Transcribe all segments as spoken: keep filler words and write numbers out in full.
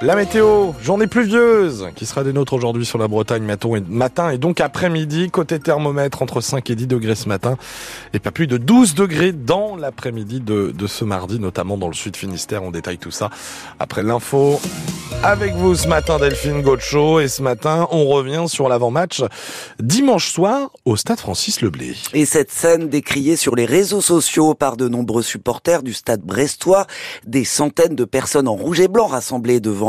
La météo, journée pluvieuse, qui sera des nôtres aujourd'hui sur la Bretagne matin et donc après-midi. Côté thermomètre, entre cinq et dix degrés ce matin et pas plus de douze degrés dans l'après-midi de, de ce mardi, notamment dans le sud Finistère. On détaille tout ça après l'info. Avec vous ce matin, Delphine Gocho. Et ce matin, on revient sur l'avant-match dimanche soir au stade Francis Leblay. Et cette scène décriée sur les réseaux sociaux par de nombreux supporters du stade brestois, des centaines de personnes en rouge et blanc rassemblées devant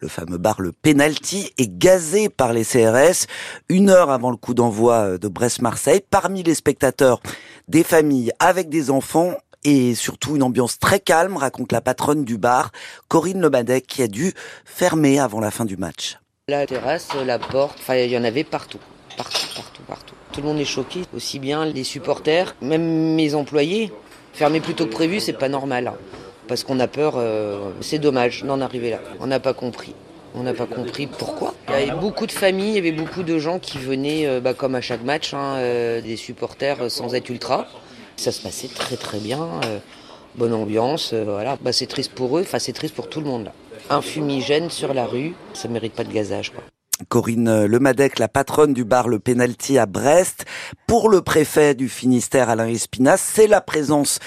le fameux bar Le Penalty est gazé par les C R S. Une heure avant le coup d'envoi de Brest-Marseille, parmi les spectateurs, des familles avec des enfants et surtout une ambiance très calme, raconte la patronne du bar, Corinne Le Badec, qui a dû fermer avant la fin du match. La terrasse, la porte, enfin il y en avait partout, partout, partout, partout. Tout le monde est choqué, aussi bien les supporters, même mes employés. Fermer plus tôt que prévu, c'est pas normal. Parce qu'on a peur, euh, c'est dommage d'en arriver là. On n'a pas compris. On n'a pas compris pourquoi. Il y avait beaucoup de familles, il y avait beaucoup de gens qui venaient, euh, bah, comme à chaque match, hein, euh, des supporters sans être ultra. Ça se passait très très bien, euh, bonne ambiance, euh, voilà. Bah, c'est triste pour eux, enfin c'est triste pour tout le monde là. Un fumigène sur la rue, ça ne mérite pas de gazage, quoi. Corinne Le Badec, la patronne du bar Le Penalty à Brest. Pour le préfet du Finistère, Alain Espinas, c'est la présence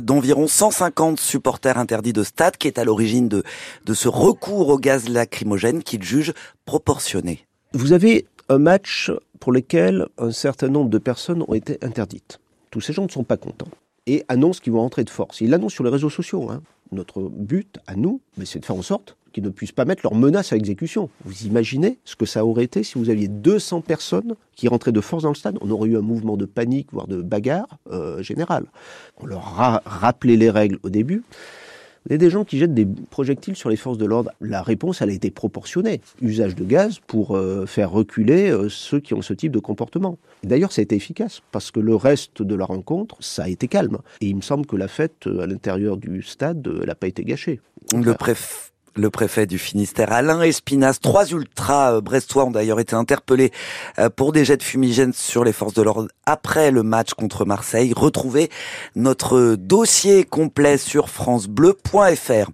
d'environ cent cinquante supporters interdits de stade qui est à l'origine de, de ce recours au gaz lacrymogène qu'il juge proportionné. Vous avez un match pour lequel un certain nombre de personnes ont été interdites. Tous ces gens ne sont pas contents et annoncent qu'ils vont rentrer de force. Ils l'annoncent sur les réseaux sociaux, hein. Notre but, à nous, c'est de faire en sorte qu'ils ne puissent pas mettre leurs menaces à exécution. Vous imaginez ce que ça aurait été si vous aviez deux cents personnes qui rentraient de force dans le stade. On aurait eu un mouvement de panique, voire de bagarre euh, générale. On leur a rappelé les règles au début. Il y a des gens qui jettent des projectiles sur les forces de l'ordre. La réponse, elle a été proportionnée. Usage de gaz pour euh, faire reculer euh, ceux qui ont ce type de comportement. Et d'ailleurs, ça a été efficace, parce que le reste de la rencontre, ça a été calme. Et il me semble que la fête euh, à l'intérieur du stade, euh, elle n'a pas été gâchée. Le préf... Le préfet du Finistère, Alain Espinas, trois ultras brestois ont d'ailleurs été interpellés pour des jets de fumigène sur les forces de l'ordre après le match contre Marseille. Retrouvez notre dossier complet sur francebleu point fr.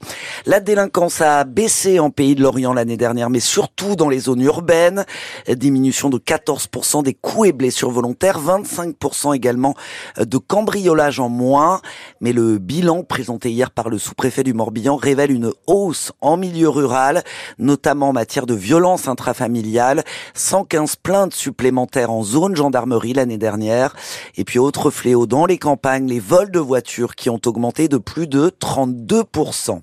La délinquance a baissé en Pays de l'Orient l'année dernière, mais surtout dans les zones urbaines. Diminution de quatorze pour cent des coups et blessures volontaires, vingt-cinq pour cent également de cambriolages en moins. Mais le bilan présenté hier par le sous-préfet du Morbihan révèle une hausse en en milieu rural, notamment en matière de violence intrafamiliale. cent quinze plaintes supplémentaires en zone gendarmerie l'année dernière. Et puis autre fléau dans les campagnes, les vols de voitures qui ont augmenté de plus de trente-deux pour cent.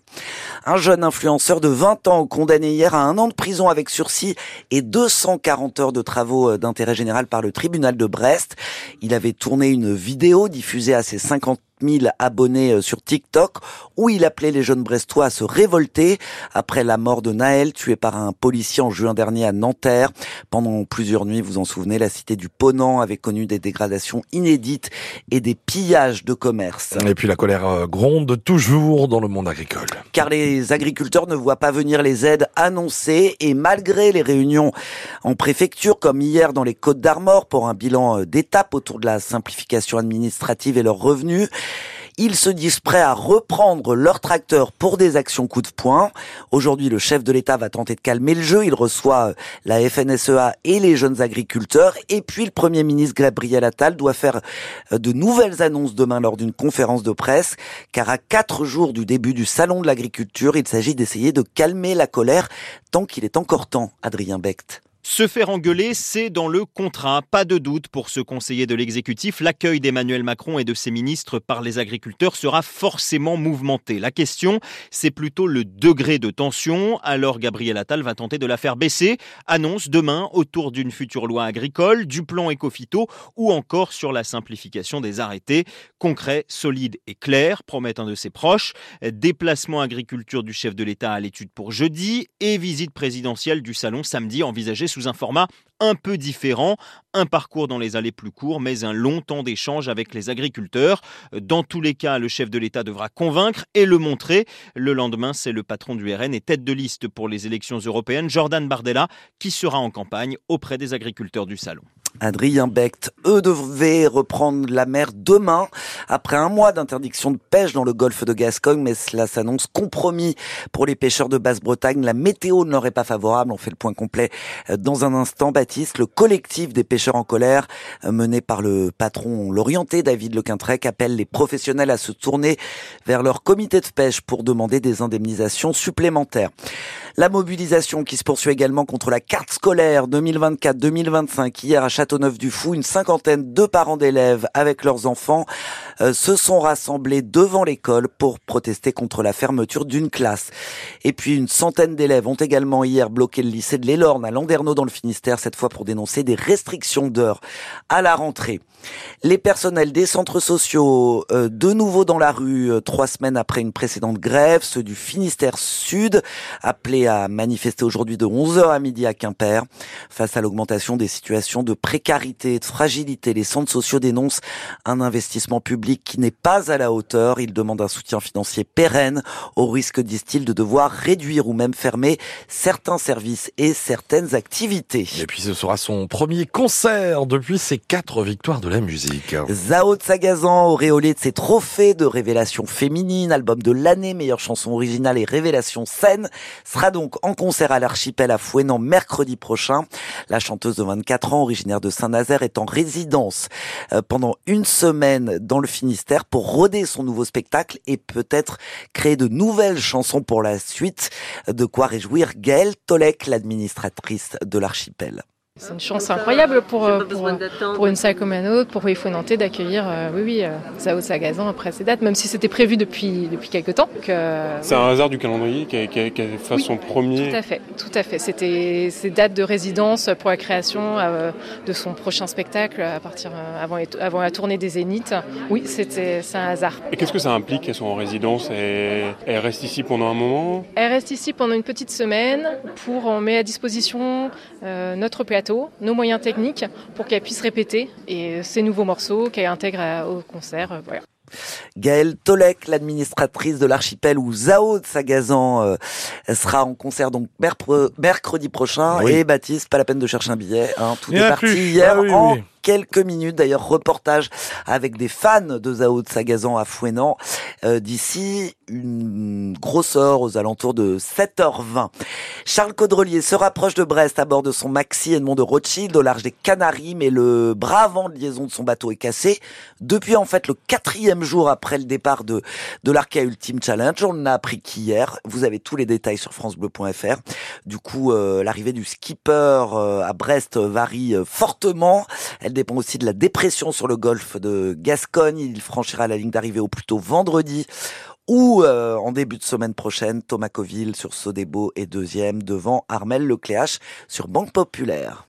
Un jeune influenceur de vingt ans condamné hier à un an de prison avec sursis et deux cent quarante heures de travaux d'intérêt général par le tribunal de Brest. Il avait tourné une vidéo diffusée à ses cinquante mille abonnés sur TikTok, où il appelait les jeunes brestois à se révolter après la mort de Naël, tué par un policier en juin dernier à Nanterre. Pendant plusieurs nuits, vous en souvenez, la cité du Ponant avait connu des dégradations inédites et des pillages de commerce. Et puis la colère gronde toujours dans le monde agricole. Car les agriculteurs ne voient pas venir les aides annoncées et malgré les réunions en préfecture, comme hier dans les Côtes d'Armor, pour un bilan d'étape autour de la simplification administrative et leurs revenus, ils se disent prêts à reprendre leur tracteur pour des actions coup de poing. Aujourd'hui, le chef de l'État va tenter de calmer le jeu. Il reçoit la F N S E A et les jeunes agriculteurs. Et puis, le Premier ministre Gabriel Attal doit faire de nouvelles annonces demain lors d'une conférence de presse. Car à quatre jours du début du Salon de l'Agriculture, il s'agit d'essayer de calmer la colère tant qu'il est encore temps, Adrien Becht. Se faire engueuler, c'est dans le contrat. Pas de doute pour ce conseiller de l'exécutif. L'accueil d'Emmanuel Macron et de ses ministres par les agriculteurs sera forcément mouvementé. La question, c'est plutôt le degré de tension. Alors Gabriel Attal va tenter de la faire baisser. Annonce demain autour d'une future loi agricole, du plan éco-phyto ou encore sur la simplification des arrêtés. Concret, solide et clair, promet un de ses proches. Déplacement agriculture du chef de l'État à l'étude pour jeudi et visite présidentielle du salon samedi envisagée sous un format un peu différent, un parcours dans les allées plus court, mais un long temps d'échange avec les agriculteurs. Dans tous les cas, le chef de l'État devra convaincre et le montrer. Le lendemain, c'est le patron du R N et tête de liste pour les élections européennes, Jordan Bardella, qui sera en campagne auprès des agriculteurs du Salon. Adrien Becht, eux devaient reprendre la mer demain après un mois d'interdiction de pêche dans le golfe de Gascogne, mais cela s'annonce compromis pour les pêcheurs de Basse-Bretagne. La météo ne leur est pas favorable. On fait le point complet dans un instant. Baptiste, le collectif des pêcheurs en colère mené par le patron l'orienté David Le Quintrec appelle les professionnels à se tourner vers leur comité de pêche pour demander des indemnisations supplémentaires. La mobilisation qui se poursuit également contre la carte scolaire deux mille vingt-quatre deux mille vingt-cinq. Hier à Châteauneuf-du-Fou, une cinquantaine de parents d'élèves avec leurs enfants euh, se sont rassemblés devant l'école pour protester contre la fermeture d'une classe. Et puis une centaine d'élèves ont également hier bloqué le lycée de l'Elorne à Landerneau dans le Finistère, cette fois pour dénoncer des restrictions d'heures à la rentrée. Les personnels des centres sociaux euh, de nouveau dans la rue euh, trois semaines après une précédente grève, ceux du Finistère Sud appelés à manifester aujourd'hui de onze heures à midi à Quimper. Face à l'augmentation des situations de précarité et de fragilité, les centres sociaux dénoncent un investissement public qui n'est pas à la hauteur. Ils demandent un soutien financier pérenne au risque, disent-ils, de devoir réduire ou même fermer certains services et certaines activités. Et puis ce sera son premier concert depuis ses quatre victoires de la musique. Zaho de Sagazan, auréolé de ses trophées de révélation féminine, album de l'année, meilleure chanson originale et révélation scène, sera donc en concert à l'Archipel à Fouesnant mercredi prochain. La chanteuse de vingt-quatre ans, originaire de Saint-Nazaire, est en résidence pendant une semaine dans le Finistère pour roder son nouveau spectacle et peut-être créer de nouvelles chansons pour la suite. De quoi réjouir Gaëlle Tollec, l'administratrice de l'Archipel. C'est une chance incroyable pour, pour, pour une salle comme la nôtre, pour Fourneau Nantes, d'accueillir euh, oui, oui, euh, Zaho de Sagazan après ces dates, même si c'était prévu depuis, depuis quelques temps. Donc, euh, c'est oui. Un hasard du calendrier qui a, qui a, qui a fait oui, son premier... Tout à fait, tout à fait. C'était ces dates de résidence pour la création euh, de son prochain spectacle à partir, euh, avant, avant la tournée des Zéniths. Oui, c'était, c'est un hasard. Et qu'est-ce que ça implique qu'elle soit en résidence et elle reste ici pendant un moment? Elle reste ici pendant une petite semaine pour en mettre à disposition euh, notre plateau, nos moyens techniques pour qu'elle puisse répéter et ces nouveaux morceaux qu'elle intègre au concert. Voilà. Gaëlle Tollec, l'administratrice de l'Archipel où Zaho de Sagazan euh, sera en concert donc merpre, mercredi prochain. Oui. Et Baptiste, pas la peine de chercher un billet, hein, tout est parti hier ah, oui, en... Oui. Quelques minutes, d'ailleurs, reportage avec des fans de Zaho de Sagazan à Fouesnant. Euh, d'ici, une grosse heure aux alentours de sept heures vingt. Charles Caudrelier se rapproche de Brest à bord de son Maxi Edmond de Rothschild au large des Canaries, mais le bras avant de liaison de son bateau est cassé. Depuis, en fait, le quatrième jour après le départ de, de l'Arca Ultime Challenge, on en a appris qu'hier, vous avez tous les détails sur francebleu point fr. Du coup, euh, l'arrivée du skipper euh, à Brest varie euh, fortement. Elle dépend aussi de la dépression sur le golfe de Gascogne. Il franchira la ligne d'arrivée au plus tôt vendredi ou euh, en début de semaine prochaine. Thomas Coville sur Sodebo est deuxième devant Armel Lecléache sur Banque Populaire.